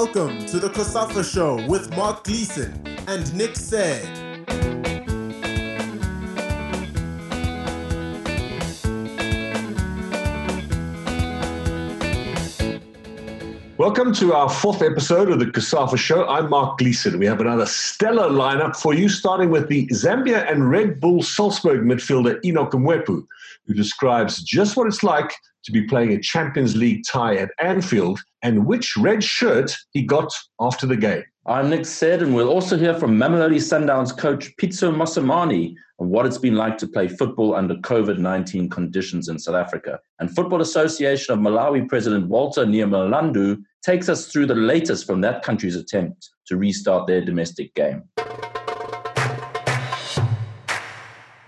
Welcome to the COSAFA Show with Mark Gleeson and Nick Said. Welcome to our fourth episode of the COSAFA Show. I'm Mark Gleeson. We have another stellar lineup for you, starting with the Zambia and Red Bull Salzburg midfielder Enock Mwepu, who describes just what it's like to be playing a Champions League tie at Anfield and which red shirt he got after the game. I'm Nick Said, and we'll also hear from Mamelodi Sundowns coach Pitso Mosimane on what it's been like to play football under COVID-19 conditions in South Africa. And Football Association of Malawi President Walter Nyamilandu takes us through the latest from that country's attempt to restart their domestic game.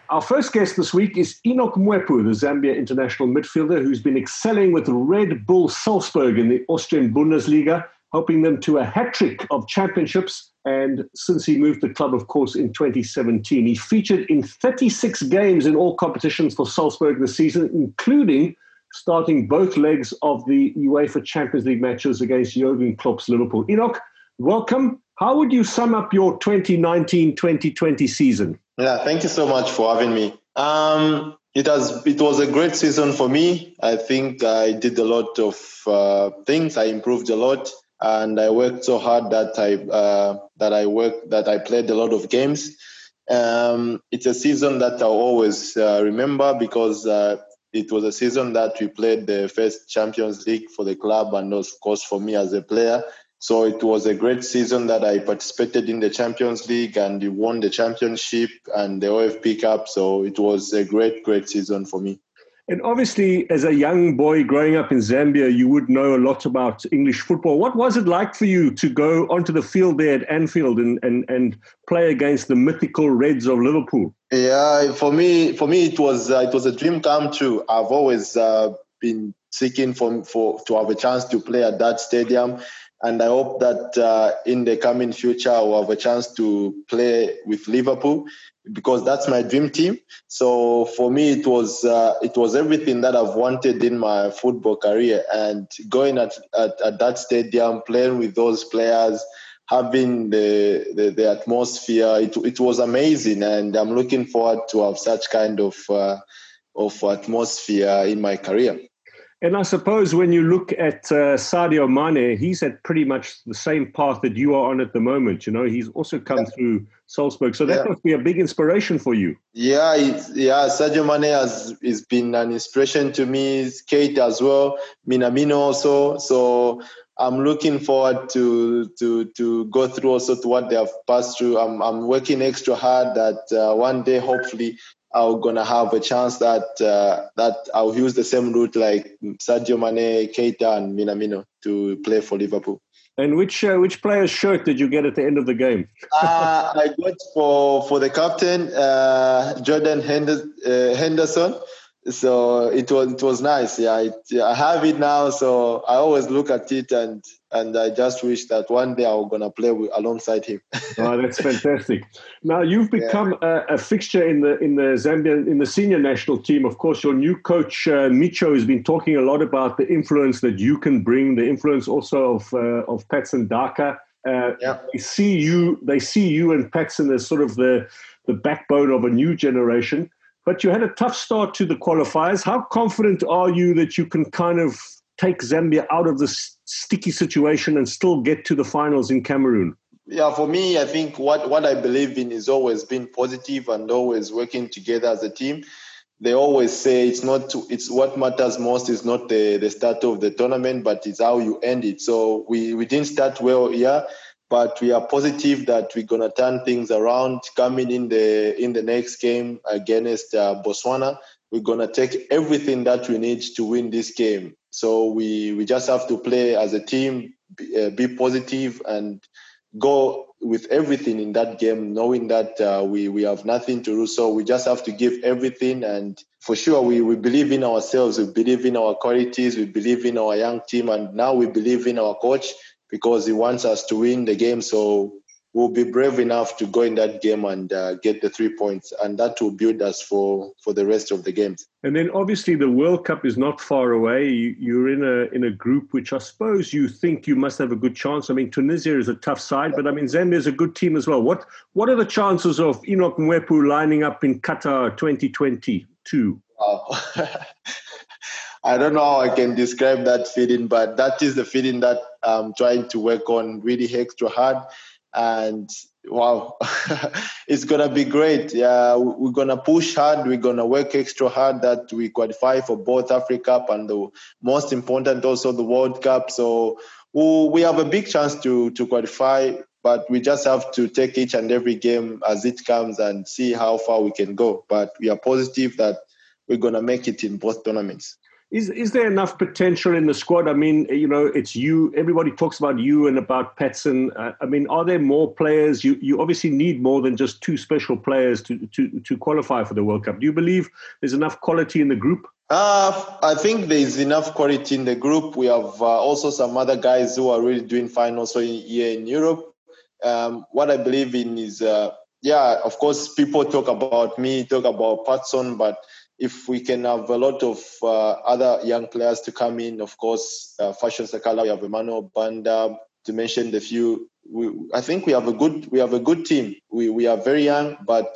Our first guest this week is Enock Mwepu, the Zambia international midfielder who's been excelling with Red Bull Salzburg in the Austrian Bundesliga, helping them to a hat-trick of championships. And since he moved the club, of course, in 2017, he featured in 36 games in all competitions for Salzburg this season, including starting both legs of the UEFA Champions League matches against Jurgen Klopp's Liverpool. Enock, welcome. How would you sum up your 2019-2020 season? Yeah, thank you so much for having me. It was a great season for me. I think I did a lot of things. I improved a lot, and I worked so hard that I played a lot of games. It's a season that I'll always remember because it was a season that we played the first Champions League for the club, and of course for me as a player. So it was a great season that I participated in the Champions League and we won the championship and the OFP Cup. So it was a great, great season for me. And obviously, as a young boy growing up in Zambia, you would know a lot about English football. What was it like for you to go onto the field there at Anfield and play against the mythical Reds of Liverpool? Yeah, for me, it was a dream come true. I've always been seeking to have a chance to play at that stadium. And I hope that in the coming future, I will have a chance to play with Liverpool because that's my dream team. So for me, it was everything that I've wanted in my football career. And going at that stadium, playing with those players, having the atmosphere, it was amazing. And I'm looking forward to have such kind of atmosphere in my career. And I suppose when you look at Sadio Mane, he's at pretty much the same path that you are on at the moment. You know, he's also come through Salzburg. So that must be a big inspiration for you. Yeah. Sadio Mane has been an inspiration to me. Kate as well, Minamino also. So I'm looking forward to go through also to what they have passed through. I'm working extra hard that one day, hopefully, I'm going to have a chance that I'll use the same route like Sadio Mane, Keita and Minamino to play for Liverpool. And which player's shirt did you get at the end of the game? I got for the captain, Jordan Henderson. So it was nice. Yeah, I have it now. So I always look at it and I just wish that one day I was going to play alongside him. Oh, that's fantastic. Now, you've become a fixture in the Zambian, in the senior national team. Of course, your new coach, Micho, has been talking a lot about the influence that you can bring, the influence also of Patson Daka. They see you and Patson as sort of the backbone of a new generation. But you had a tough start to the qualifiers. How confident are you that you can kind of take Zambia out of this sticky situation and still get to the finals in Cameroon? Yeah, for me, I think what I believe in is always being positive and always working together as a team. They always say it's what matters most is not the start of the tournament, but it's how you end it. So we didn't start well here. But we are positive that we're gonna turn things around. Coming in the next game against Botswana, we're gonna take everything that we need to win this game. So we just have to play as a team, be positive, and go with everything in that game, knowing that we have nothing to lose. So we just have to give everything, and for sure we believe in ourselves, we believe in our qualities, we believe in our young team, and now we believe in our coach, because he wants us to win the game. So we'll be brave enough to go in that game and get the 3 points. And that will build us for the rest of the games. And then obviously the World Cup is not far away. You're in a group which I suppose you think you must have a good chance. I mean, Tunisia is a tough side, but I mean, Zambia is a good team as well. What are the chances of Enock Mwepu lining up in Qatar 2022? I don't know how I can describe that feeling, but that is the feeling that I'm trying to work on really extra hard. And wow, it's going to be great. Yeah, we're going to push hard. We're going to work extra hard that we qualify for both Africa Cup and the most important also the World Cup. So we have a big chance to qualify, but we just have to take each and every game as it comes and see how far we can go. But we are positive that we're going to make it in both tournaments. Is there enough potential in the squad? I mean, you know, it's you. Everybody talks about you and about Patson. I mean, are there more players? You obviously need more than just two special players to qualify for the World Cup. Do you believe there's enough quality in the group? I think there's enough quality in the group. We have also some other guys who are really doing fine also here in Europe. What I believe in is, of course, people talk about me, talk about Patson, but if we can have a lot of other young players to come in, of course, Fashion Sakala, we have Emmanuel Banda, to mention the few. I think we have a good team. We are very young, but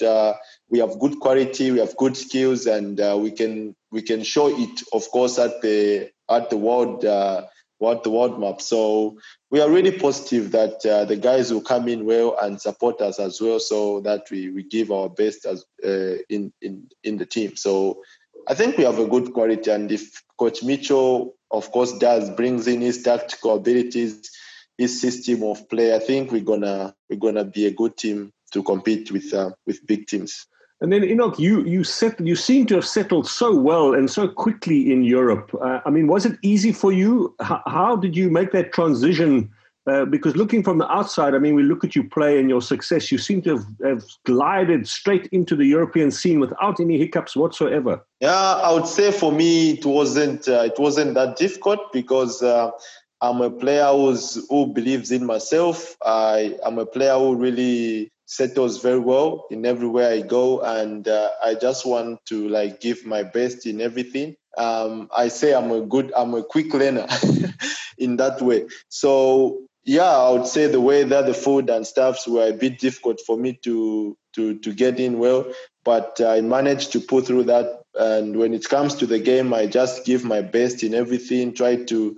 we have good quality, we have good skills, and we can show it, of course, at the world map. So we are really positive that the guys will come in well and support us as well, so that we give our best as in the team. So I think we have a good quality, and if Coach Mitchell, of course, brings in his tactical abilities, his system of play, I think we're gonna be a good team to compete with big teams. And then, Enock, you seem to have settled so well and so quickly in Europe. I mean, was it easy for you? How did you make that transition? Because looking from the outside, I mean, we look at you play and your success. You seem to have glided straight into the European scene without any hiccups whatsoever. Yeah, I would say for me it wasn't that difficult because I'm a player who believes in myself. I'm a player who really settles very well in everywhere I go, and I just want to give my best in everything. I say I'm a quick learner in that way. So yeah, I would say the way that the food and stuffs were a bit difficult for me to get in well, but I managed to pull through that. And when it comes to the game, I just give my best in everything. Try to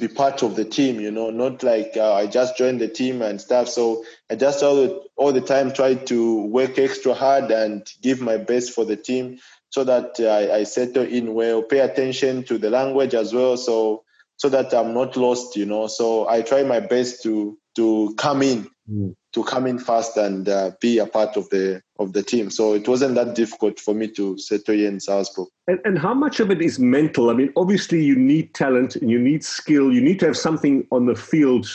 be part of the team, you know, not I just joined the team and stuff. So I just all the time try to work extra hard and give my best for the team so that I settle in well, pay attention to the language as well. So that I'm not lost, you know, so I try my best to come in fast and be a part of the team. So it wasn't that difficult for me to settle in Salzburg. And how much of it is mental? I mean, obviously you need talent and you need skill. You need to have something on the field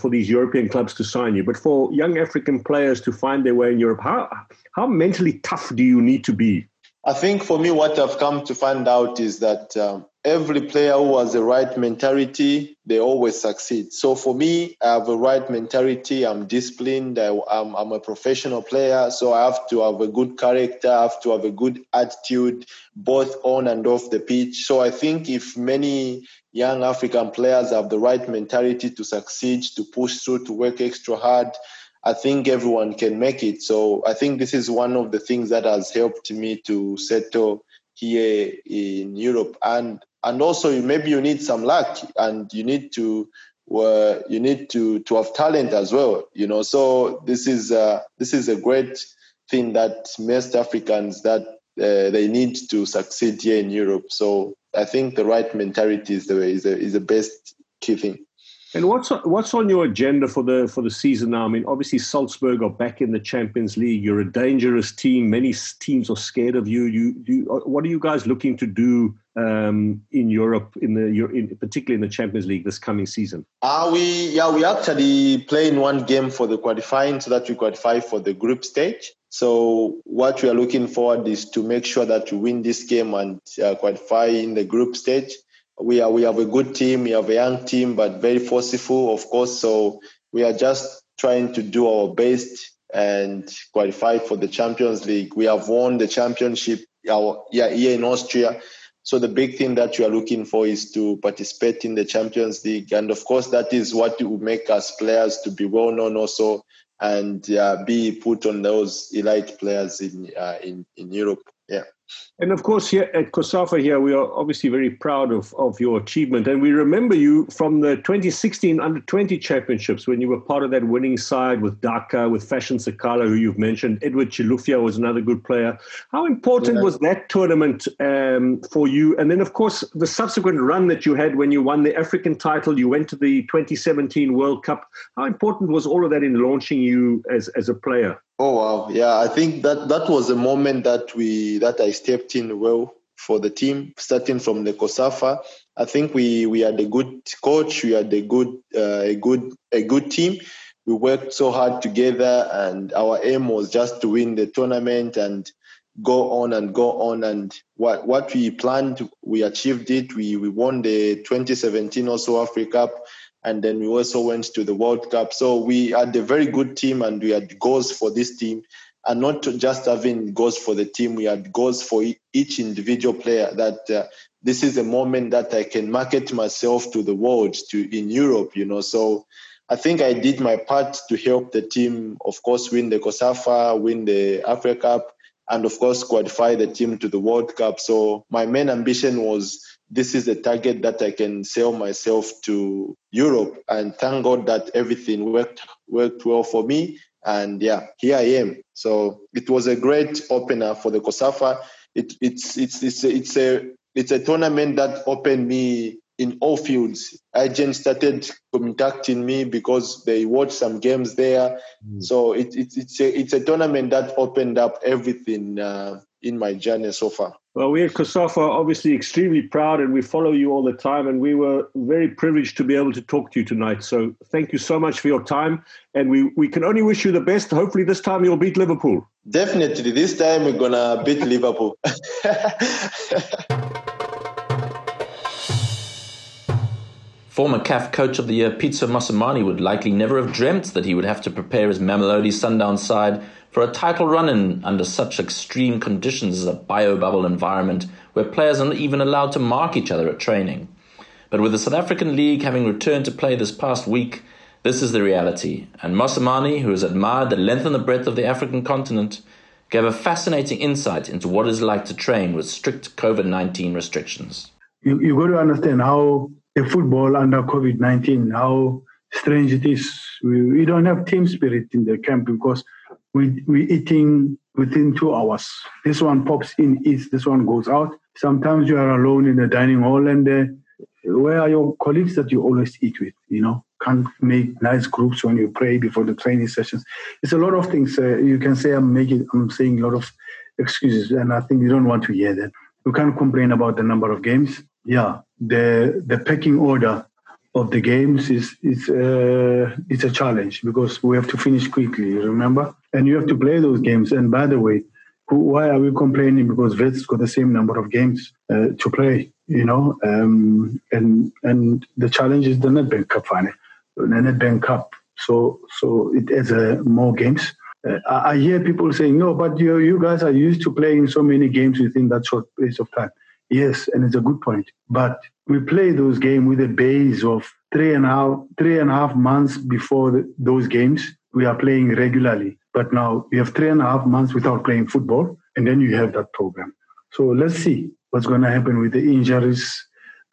for these European clubs to sign you. But for young African players to find their way in Europe, how mentally tough do you need to be? I think for me, what I've come to find out is that every player who has the right mentality, they always succeed. So for me, I have a right mentality. I'm disciplined. I'm a professional player. So I have to have a good character. I have to have a good attitude, both on and off the pitch. So I think if many young African players have the right mentality to succeed, to push through, to work extra hard, I think everyone can make it. So I think this is one of the things that has helped me to settle here in Europe, and also maybe you need some luck, and you need to have talent as well, you know. So this is a great thing that most Africans that they need to succeed here in Europe. So I think the right mentality is the best key thing. And what's on your agenda for the season now? I mean, obviously Salzburg are back in the Champions League. You're a dangerous team. Many teams are scared of you. What are you guys looking to do in Europe, particularly in the Champions League this coming season? We actually playing one game for the qualifying so that we qualify for the group stage. So what we are looking forward is to make sure that we win this game and qualify in the group stage. we have a good team, we have a young team, but very forceful, of course. So we are just trying to do our best and qualify for the Champions League. We have won the championship here in Austria. So the big thing that we are looking for is to participate in the Champions League. And of course, that is what will make us players to be well-known also and be put on those elite players in Europe. Yeah. And of course, here at COSAFA here, we are obviously very proud of your achievement. And we remember you from the 2016 Under-20 Championships when you were part of that winning side with Daka, with Fashion Sakala, who you've mentioned. Edward Chilufya was another good player. How important was that tournament for you? And then, of course, the subsequent run that you had when you won the African title, you went to the 2017 World Cup. How important was all of that in launching you as a player? Oh, wow. Yeah, I think that was a moment that I stepped in well for the team, starting from the COSAFA. I think we had a good coach. We had a good team. We worked so hard together, and our aim was just to win the tournament and go on. And what we planned, we achieved it. We won the 2017 also Africa Cup. And then we also went to the World Cup. So we had a very good team, and we had goals for this team. And not just having goals for the team, we had goals for each individual player. That this is a moment that I can market myself to the world, in Europe, you know. So I think I did my part to help the team, of course, win the COSAFA, win the Africa Cup, and of course qualify the team to the World Cup. So my main ambition was, this is the target that I can sell myself to Europe. And thank God that everything worked well for me. And yeah, here I am. So it was a great opener for the COSAFA. It's a tournament that opened me in all fields. Agents started contacting me because they watched some games there. So it's a tournament that opened up everything in my journey so far. Well, we at COSAFA are obviously extremely proud, and we follow you all the time, and we were very privileged to be able to talk to you tonight. So thank you so much for your time, and we can only wish you the best. Hopefully this time you'll beat Liverpool. Definitely. This time we're going to beat Liverpool. Former CAF Coach of the Year Pitso Mosimane would likely never have dreamt that he would have to prepare his Mamelodi Sundowns side for a title run-in under such extreme conditions as a bio-bubble environment where players aren't even allowed to mark each other at training. But with the South African League having returned to play this past week, this is the reality. And Mosimane, who has admired the length and the breadth of the African continent, gave a fascinating insight into what it's like to train with strict COVID-19 restrictions. You've got to understand how the football under COVID-19, how strange it is. We don't have team spirit in the camp because we're eating within 2 hours. This one pops in, eats, this one goes out. Sometimes you are alone in the dining hall, and where are your colleagues that you always eat with? You know, can't make nice groups when you pray before the training sessions. It's a lot of things. You can say I'm saying a lot of excuses, and I think you don't want to hear that. You can't complain about the number of games. Yeah, the pecking order of the games is a challenge because we have to finish quickly, remember? And you have to play those games. And by the way, why are we complaining? Because Vets got the same number of games to play, you know? And the challenge is the NetBank Cup final, the NetBank Cup. So it has more games. I hear people saying, no, but you guys are used to playing so many games within that short space of time. Yes, and it's a good point. But we play those games with a base of three and a half months before those games. We are playing regularly. But now we have 3.5 months without playing football, and then you have that program. So let's see what's going to happen with the injuries.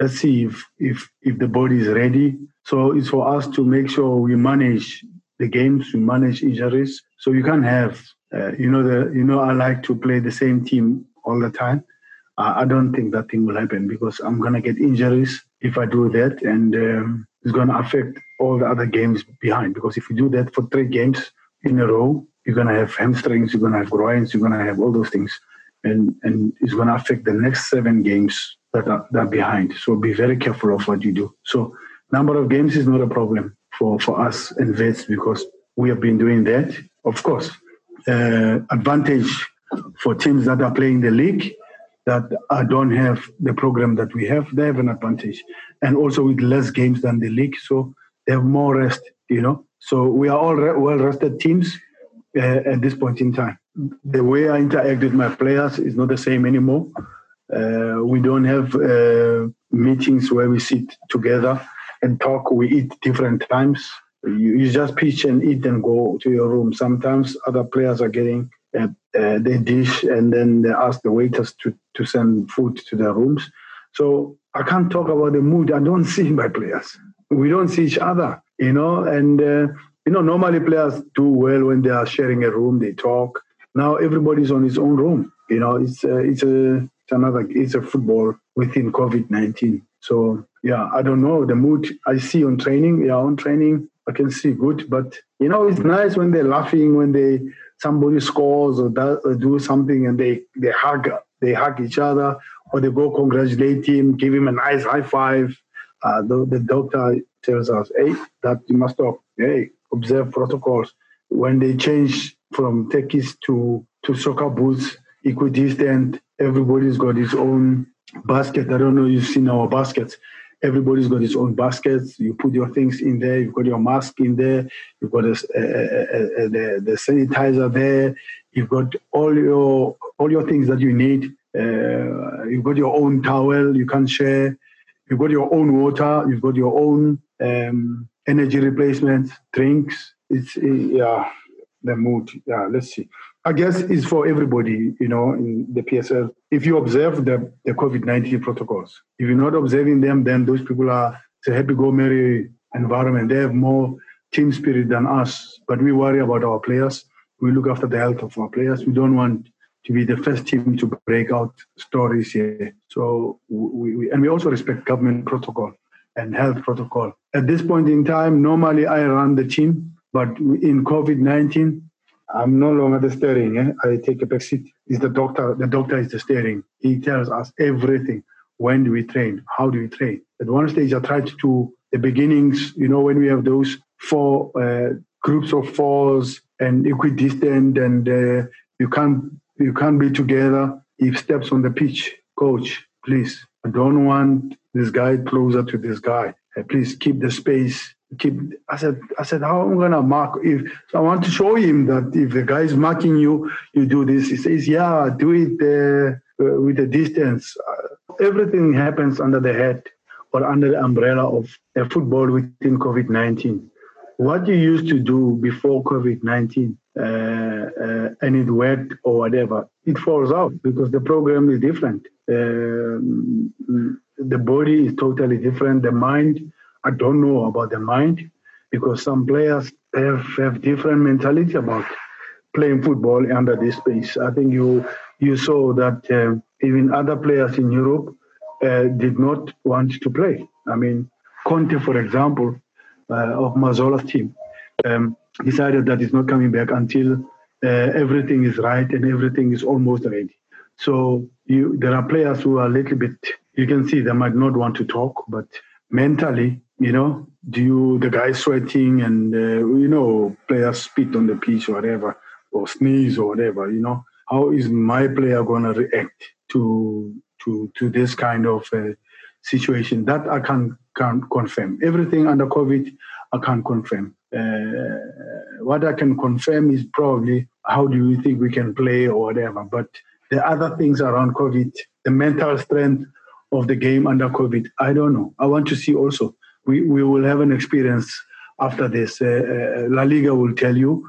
Let's see if the body is ready. So it's for us to make sure we manage the games, we manage injuries. So you can't have, I like to play the same team all the time. I don't think that thing will happen because I'm going to get injuries if I do that, and it's going to affect all the other games behind, because if you do that for 3 games in a row, you're going to have hamstrings, you're going to have groins, you're going to have all those things, and it's going to affect the next 7 games that are behind. So be very careful of what you do. So number of games is not a problem for us and Vets because we have been doing that. Of course, advantage for teams that are playing the league that don't have the program that we have, they have an advantage. And also with less games than the league, so they have more rest, you know. So we are all well-rested teams at this point in time. The way I interact with my players is not the same anymore. We don't have meetings where we sit together and talk. We eat different times. You just pitch and eat and go to your room. Sometimes other players are getting their dish and then they ask the waiters to send food to their rooms. So I can't talk about the mood. I don't see my players. We don't see each other, you know. And, you know, normally players do well when they are sharing a room, they talk. Now everybody's on his own room. You know, it's a football within COVID-19. So, yeah, I don't know. The mood I see on training, I can see good. But, you know, it's nice when they're laughing, when somebody scores or do something and they hug each other, or they go congratulate him, give him a nice high five. The doctor tells us, hey, that you must stop. Hey, observe protocols. When they change from techies to soccer boots, equidistant, everybody's got his own basket. I don't know if you've seen our baskets. Everybody's got his own baskets. You put your things in there. You've got your mask in there. You've got the sanitizer there. You've got all your things that you need. You've got your own towel. You can share. You've got your own water. You've got your own energy replacements, drinks. It's the mood. Yeah, let's see. I guess it's for everybody, you know, in the PSL. If you observe the COVID-19 protocols, if you're not observing them, then those people are a happy-go-merry environment. They have more team spirit than us, but we worry about our players. We look after the health of our players. We don't want to be the first team to break out stories here. So we also respect government protocol and health protocol. At this point in time, normally I run the team, but in COVID-19, I'm no longer the steering. I take a back seat. It's the doctor. The doctor is the steering. He tells us everything. When do we train? How do we train? At one stage, I tried to do the beginnings, you know, when we have those four groups of fours and equidistant, and you can't be together. He steps on the pitch. Coach, please, I don't want this guy closer to this guy. Please keep the space. I said, how am I going to mark? I want to show him that if the guy is marking you, you do this. He says, yeah, do it with the distance. Everything happens under the head or under the umbrella of a football within COVID-19. What you used to do before COVID-19 and it worked or whatever, it falls out because the program is different. The body is totally different. The mind, I don't know about the mind, because some players have different mentality about playing football under this space. I think you saw that even other players in Europe did not want to play. I mean, Conte, for example, of Mazzola's team, decided that he's not coming back until everything is right and everything is almost ready. So there are players who are a little bit, you can see they might not want to talk, but mentally, you know, the guy sweating and, you know, players spit on the pitch or whatever, or sneeze or whatever, you know. How is my player going to react to this kind of situation? That I can't confirm. Everything under COVID, I can't confirm. What I can confirm is probably how do you think we can play or whatever. But the other things around COVID, the mental strength of the game under COVID, I don't know. I want to see also. We will have an experience after this. La Liga will tell you,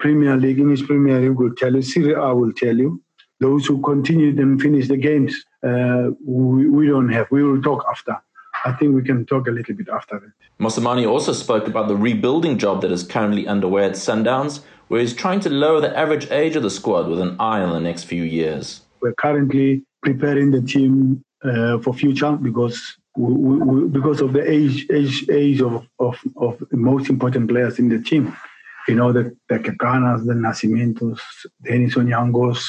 Premier League, English Premier League will tell you, Serie A will tell you. Those who continued and finished the games, we don't have. We will talk after. I think we can talk a little bit after it. Mosimane also spoke about the rebuilding job that is currently underway at Sundowns, where he's trying to lower the average age of the squad with an eye on the next few years. We're currently preparing the team for future, because because of the age of the most important players in the team, you know, the Kekanas, the Nascimentos, the Henison Yangos,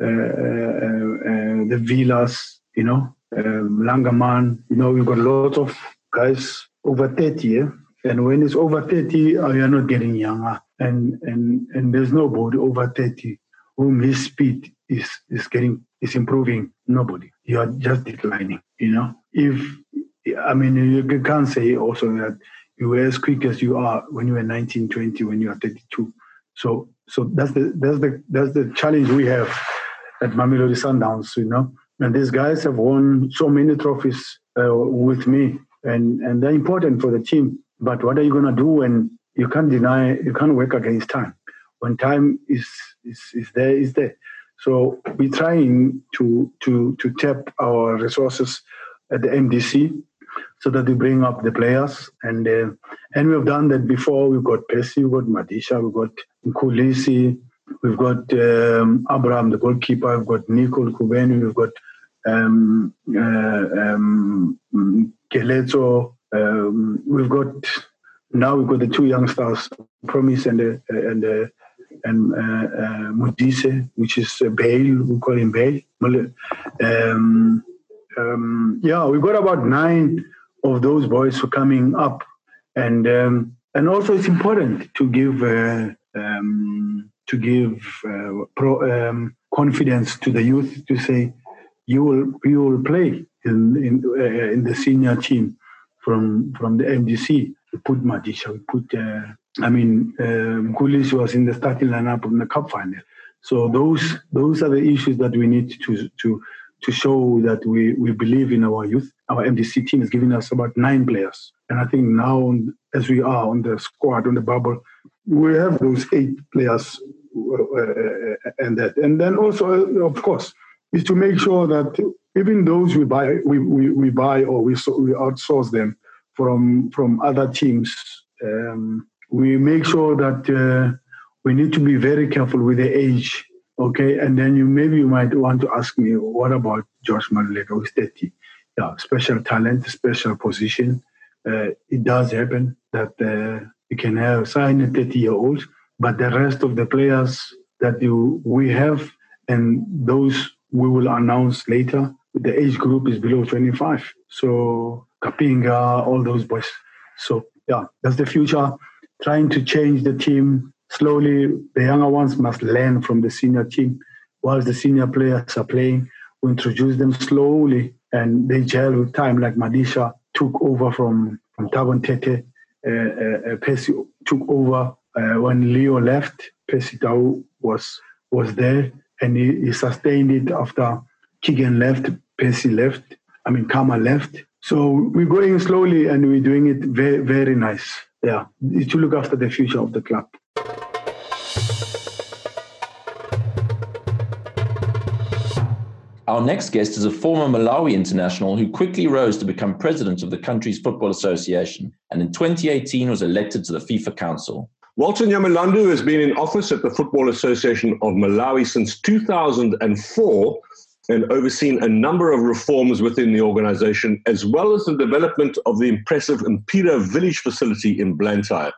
the Villas, you know, Langerman. You know, we've got lots of guys over 30, and when it's over 30, you're not getting younger, and there's nobody over 30 whom his speed is improving, nobody. You are just declining, you know. You can't say also that you were as quick as you are when you were 19, 20, when you are 32. So that's the challenge we have at Mamelodi Sundowns, you know. And these guys have won so many trophies with me, and they're important for the team. But what are you going to do when you can't deny, you can't work against time? When time is there. So we're trying to tap our resources at the MDC so that we bring up the players. And we've done that before. We've got Percy, we've got Madisha, we've got Nkulisi, we've got Abraham, the goalkeeper, we've got Nicole Kubeni, we've got Keleto, we've got the two young stars, Promise and Mudise, which is Bale, we call him Bale. We've got about 9 of those boys who are coming up. And also it's important to give confidence to the youth, to say you will play in the senior team from the MDC. We put Madisha, Kulis was in the starting lineup in the cup final. So those are the issues that we need to show that we believe in our youth. Our MDC team is giving us about 9 players. And I think now, as we are on the squad, on the bubble, we have those 8 players and that. And then also, of course, is to make sure that even those we buy or we outsource them from other teams, we make sure that we need to be very careful with the age, okay? And then you might want to ask me, what about Josh Manueleka, who's 30? Yeah, special talent, special position. It does happen that you can sign a 30-year-old, but the rest of the players that we have, and those we will announce later, the age group is below 25. So Kapinga, all those boys. So, yeah, that's the future. Trying to change the team slowly. The younger ones must learn from the senior team. Whilst the senior players are playing, we introduce them slowly, and they gel with time. Like Madisha took over from Thabo Ntete. Percy took over when Leo left. Percy Tau was there, and he sustained it after Keegan left, Percy left. Kama left. So we're going slowly, and we're doing it very, very nice. Yeah, to look after the future of the club. Our next guest is a former Malawi international who quickly rose to become president of the country's Football Association, and in 2018 was elected to the FIFA Council. Walter Nyamilandu has been in office at the Football Association of Malawi since 2004 and overseen a number of reforms within the organization, as well as the development of the impressive Impira village facility in Blantyre.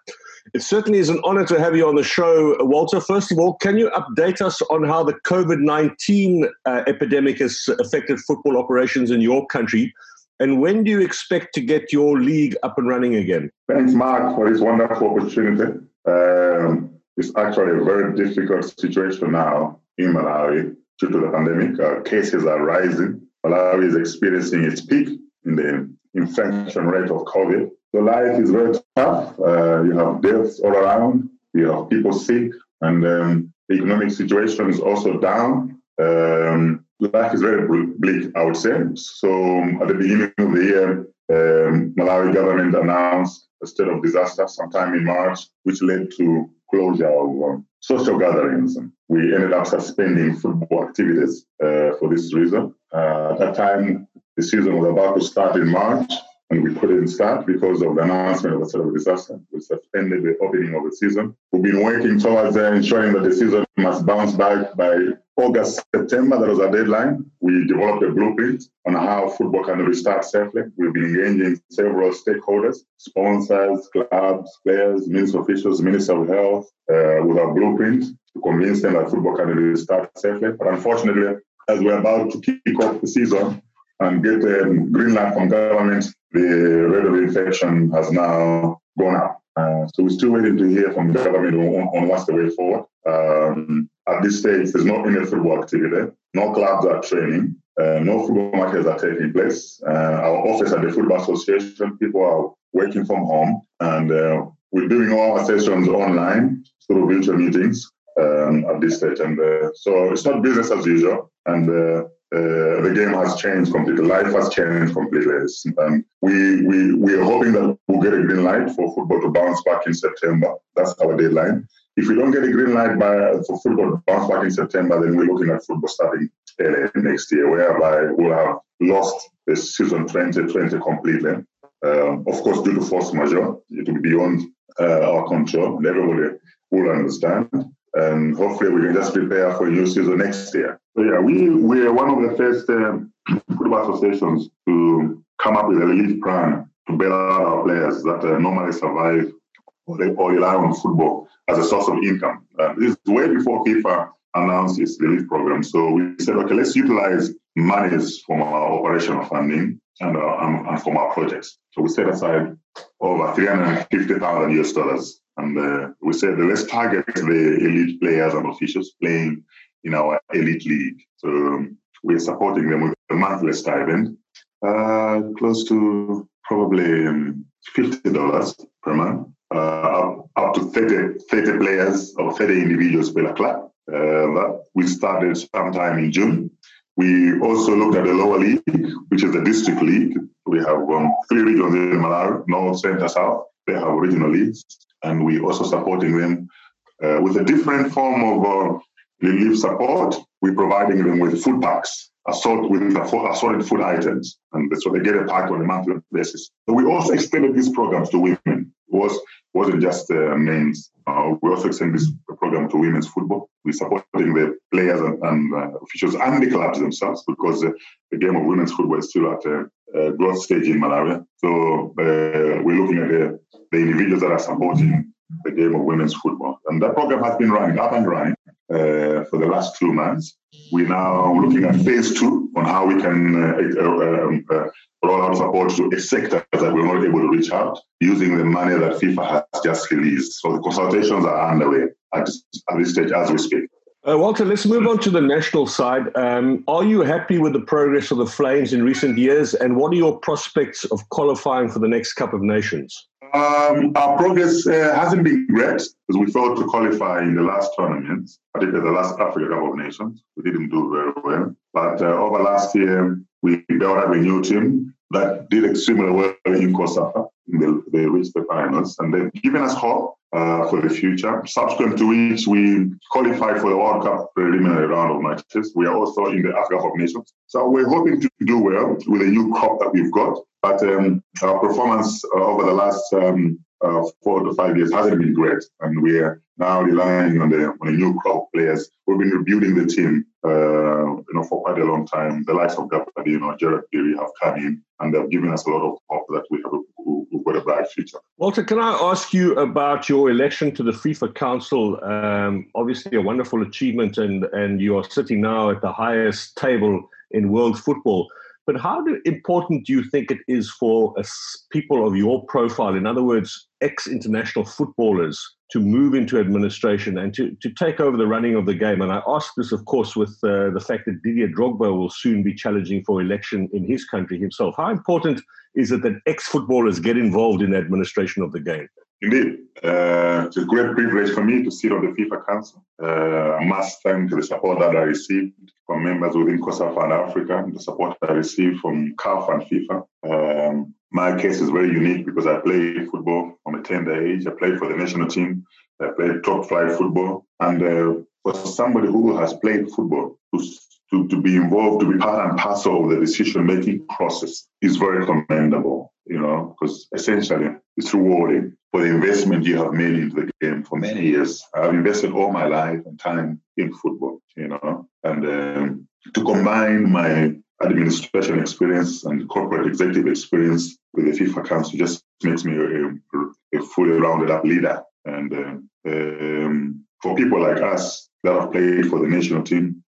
It certainly is an honor to have you on the show, Walter. First of all, can you update us on how the COVID-19 epidemic has affected football operations in your country? And when do you expect to get your league up and running again? Thanks, Mark, for this wonderful opportunity. It's actually a very difficult situation now in Malawi due to the pandemic. Cases are rising. Malawi is experiencing its peak in the infection rate of COVID. The life is very tough. You have deaths all around. You have people sick, and the economic situation is also down. Life is very bleak, I would say. So at the beginning of the year, Malawi government announced a state of disaster sometime in March, which led to closure of social gatherings. We ended up suspending football activities for this reason. At that time, the season was about to start in March, and we couldn't start because of the announcement of a state of disaster. We suspended the opening of the season. We've been working towards ensuring that the season must bounce back by August, September. That was our deadline. We developed a blueprint on how football can restart safely. We've been engaging several stakeholders, sponsors, clubs, players, minister officials, Minister of Health, with our blueprint to convince them that football can restart safely. But unfortunately, as we're about to kick off the season and get a green light from government, the rate of infection has now gone up. So we're still waiting to hear from the government on what's the way forward. At this stage, there's no any football activity. No clubs are training. No football matches are taking place. Our office at the Football Association, people are working from home, and we're doing all our sessions online through virtual meetings at this stage. And so it's not business as usual. And the game has changed completely. Life has changed completely. We are hoping that we'll get a green light for football to bounce back in September. That's our deadline. If we don't get a green light for football to bounce back in September, then we're looking at football starting next year, whereby we'll have lost the season 2020 completely. Of course, due to force majeure, it will be beyond our control, and everybody will understand. And hopefully we can just prepare for a new season next year. So yeah, we are one of the first football associations to come up with a relief plan to bail out our players that normally survive or rely on football as a source of income. This is way before FIFA announced its relief program. So we said, okay, let's utilize monies from our operational funding and from our projects. So we set aside over $350,000. And we said, let's target the elite players and officials playing in our elite league. So we're supporting them with a monthly stipend, close to probably $50 per month, up to 30 players or 30 individuals per club. That we started sometime in June. We also looked at the lower league, which is the district league. We have three regions in Malawi, north, center, south. They have regional leagues. And we're also supporting them with a different form of relief support. We're providing them with food packs, assorted food items. And so they get a pack on a monthly basis. But we also extended these programs to women. It wasn't just men's. We also extended this program to women's football. We're supporting the players and officials and the clubs themselves, because the game of women's football is still at a growth stage in Malawi. So we're looking at the individuals that are supporting the game of women's football. And that program has been up and running for the last 2 months. We're now looking at phase two on how we can roll out support to a sector that we're not able to reach out using the money that FIFA has just released. So the consultations are underway at this stage as we speak. Walter, let's move on to the national side. Are you happy with the progress of the Flames in recent years, and what are your prospects of qualifying for the next Cup of Nations? Our progress hasn't been great, because we failed to qualify in the last tournament, particularly the last Africa Cup of Nations. We didn't do very well. But over last year, we built up a new team that did extremely well in COSAFA. They reached the finals, and they've given us hope for the future. Subsequent to which, we qualified for the World Cup preliminary round of matches. We are also in the Africa Cup of Nations. So we're hoping to do well with the new crop that we've got. But our performance over the last 4 to 5 years hasn't been great, and we are now relying on the new crop of players. We've been rebuilding the team, for quite a long time. The likes of Gabadi, Gerard Piri have come in, and they've given us a lot of hope that we've got a bright future. Walter, can I ask you about your election to the FIFA Council? Obviously, a wonderful achievement, and you are sitting now at the highest table in world football. But how important do you think it is for people of your profile, in other words, ex-international footballers, to move into administration and to take over the running of the game? And I ask this, of course, with the fact that Didier Drogba will soon be challenging for election in his country himself. How important is it that ex-footballers get involved in the administration of the game? Indeed. It's a great privilege for me to sit on the FIFA Council. I must thank the support that I received from members within COSAFA and Africa, and the support that I received from CAF and FIFA. My case is very unique because I played football from a tender age. I played for the national team. I played top-flight football. And for somebody who has played football, to be involved, to be part and parcel of the decision-making process is very commendable, because essentially it's rewarding for the investment you have made into the game for many years. I've invested all my life and time in football, and to combine my administration experience and corporate executive experience with the FIFA Council just makes me a fully rounded-up leader. And for people like us that have played for the national team,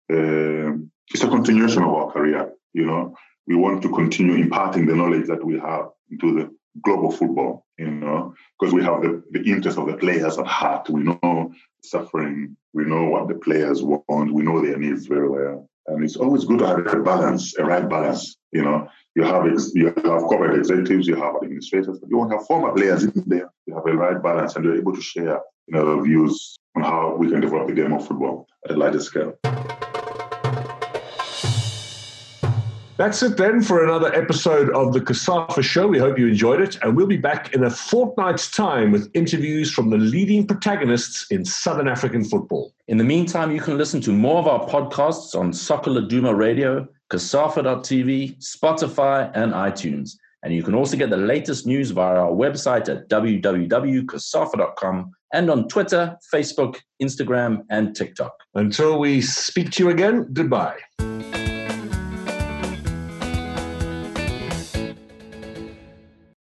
it's a continuation of our career. We want to continue imparting the knowledge that we have into the global football, you know, because we have the interest of the players at heart. We know suffering. We know what the players want. We know their needs very well. And it's always good to have a balance, a right balance. You know, you have corporate executives, you have administrators, but you won't have former players in there. You have a right balance, and you're able to share, you know, views on how we can develop the game of football at a larger scale. That's it then for another episode of the COSAFA Show. We hope you enjoyed it, and we'll be back in a fortnight's time with interviews from the leading protagonists in Southern African football. In the meantime, you can listen to more of our podcasts on Soccer Laduma Radio, COSAFA.tv, Spotify, and iTunes. And you can also get the latest news via our website at www.cosafa.com and on Twitter, Facebook, Instagram, and TikTok. Until we speak to you again, goodbye.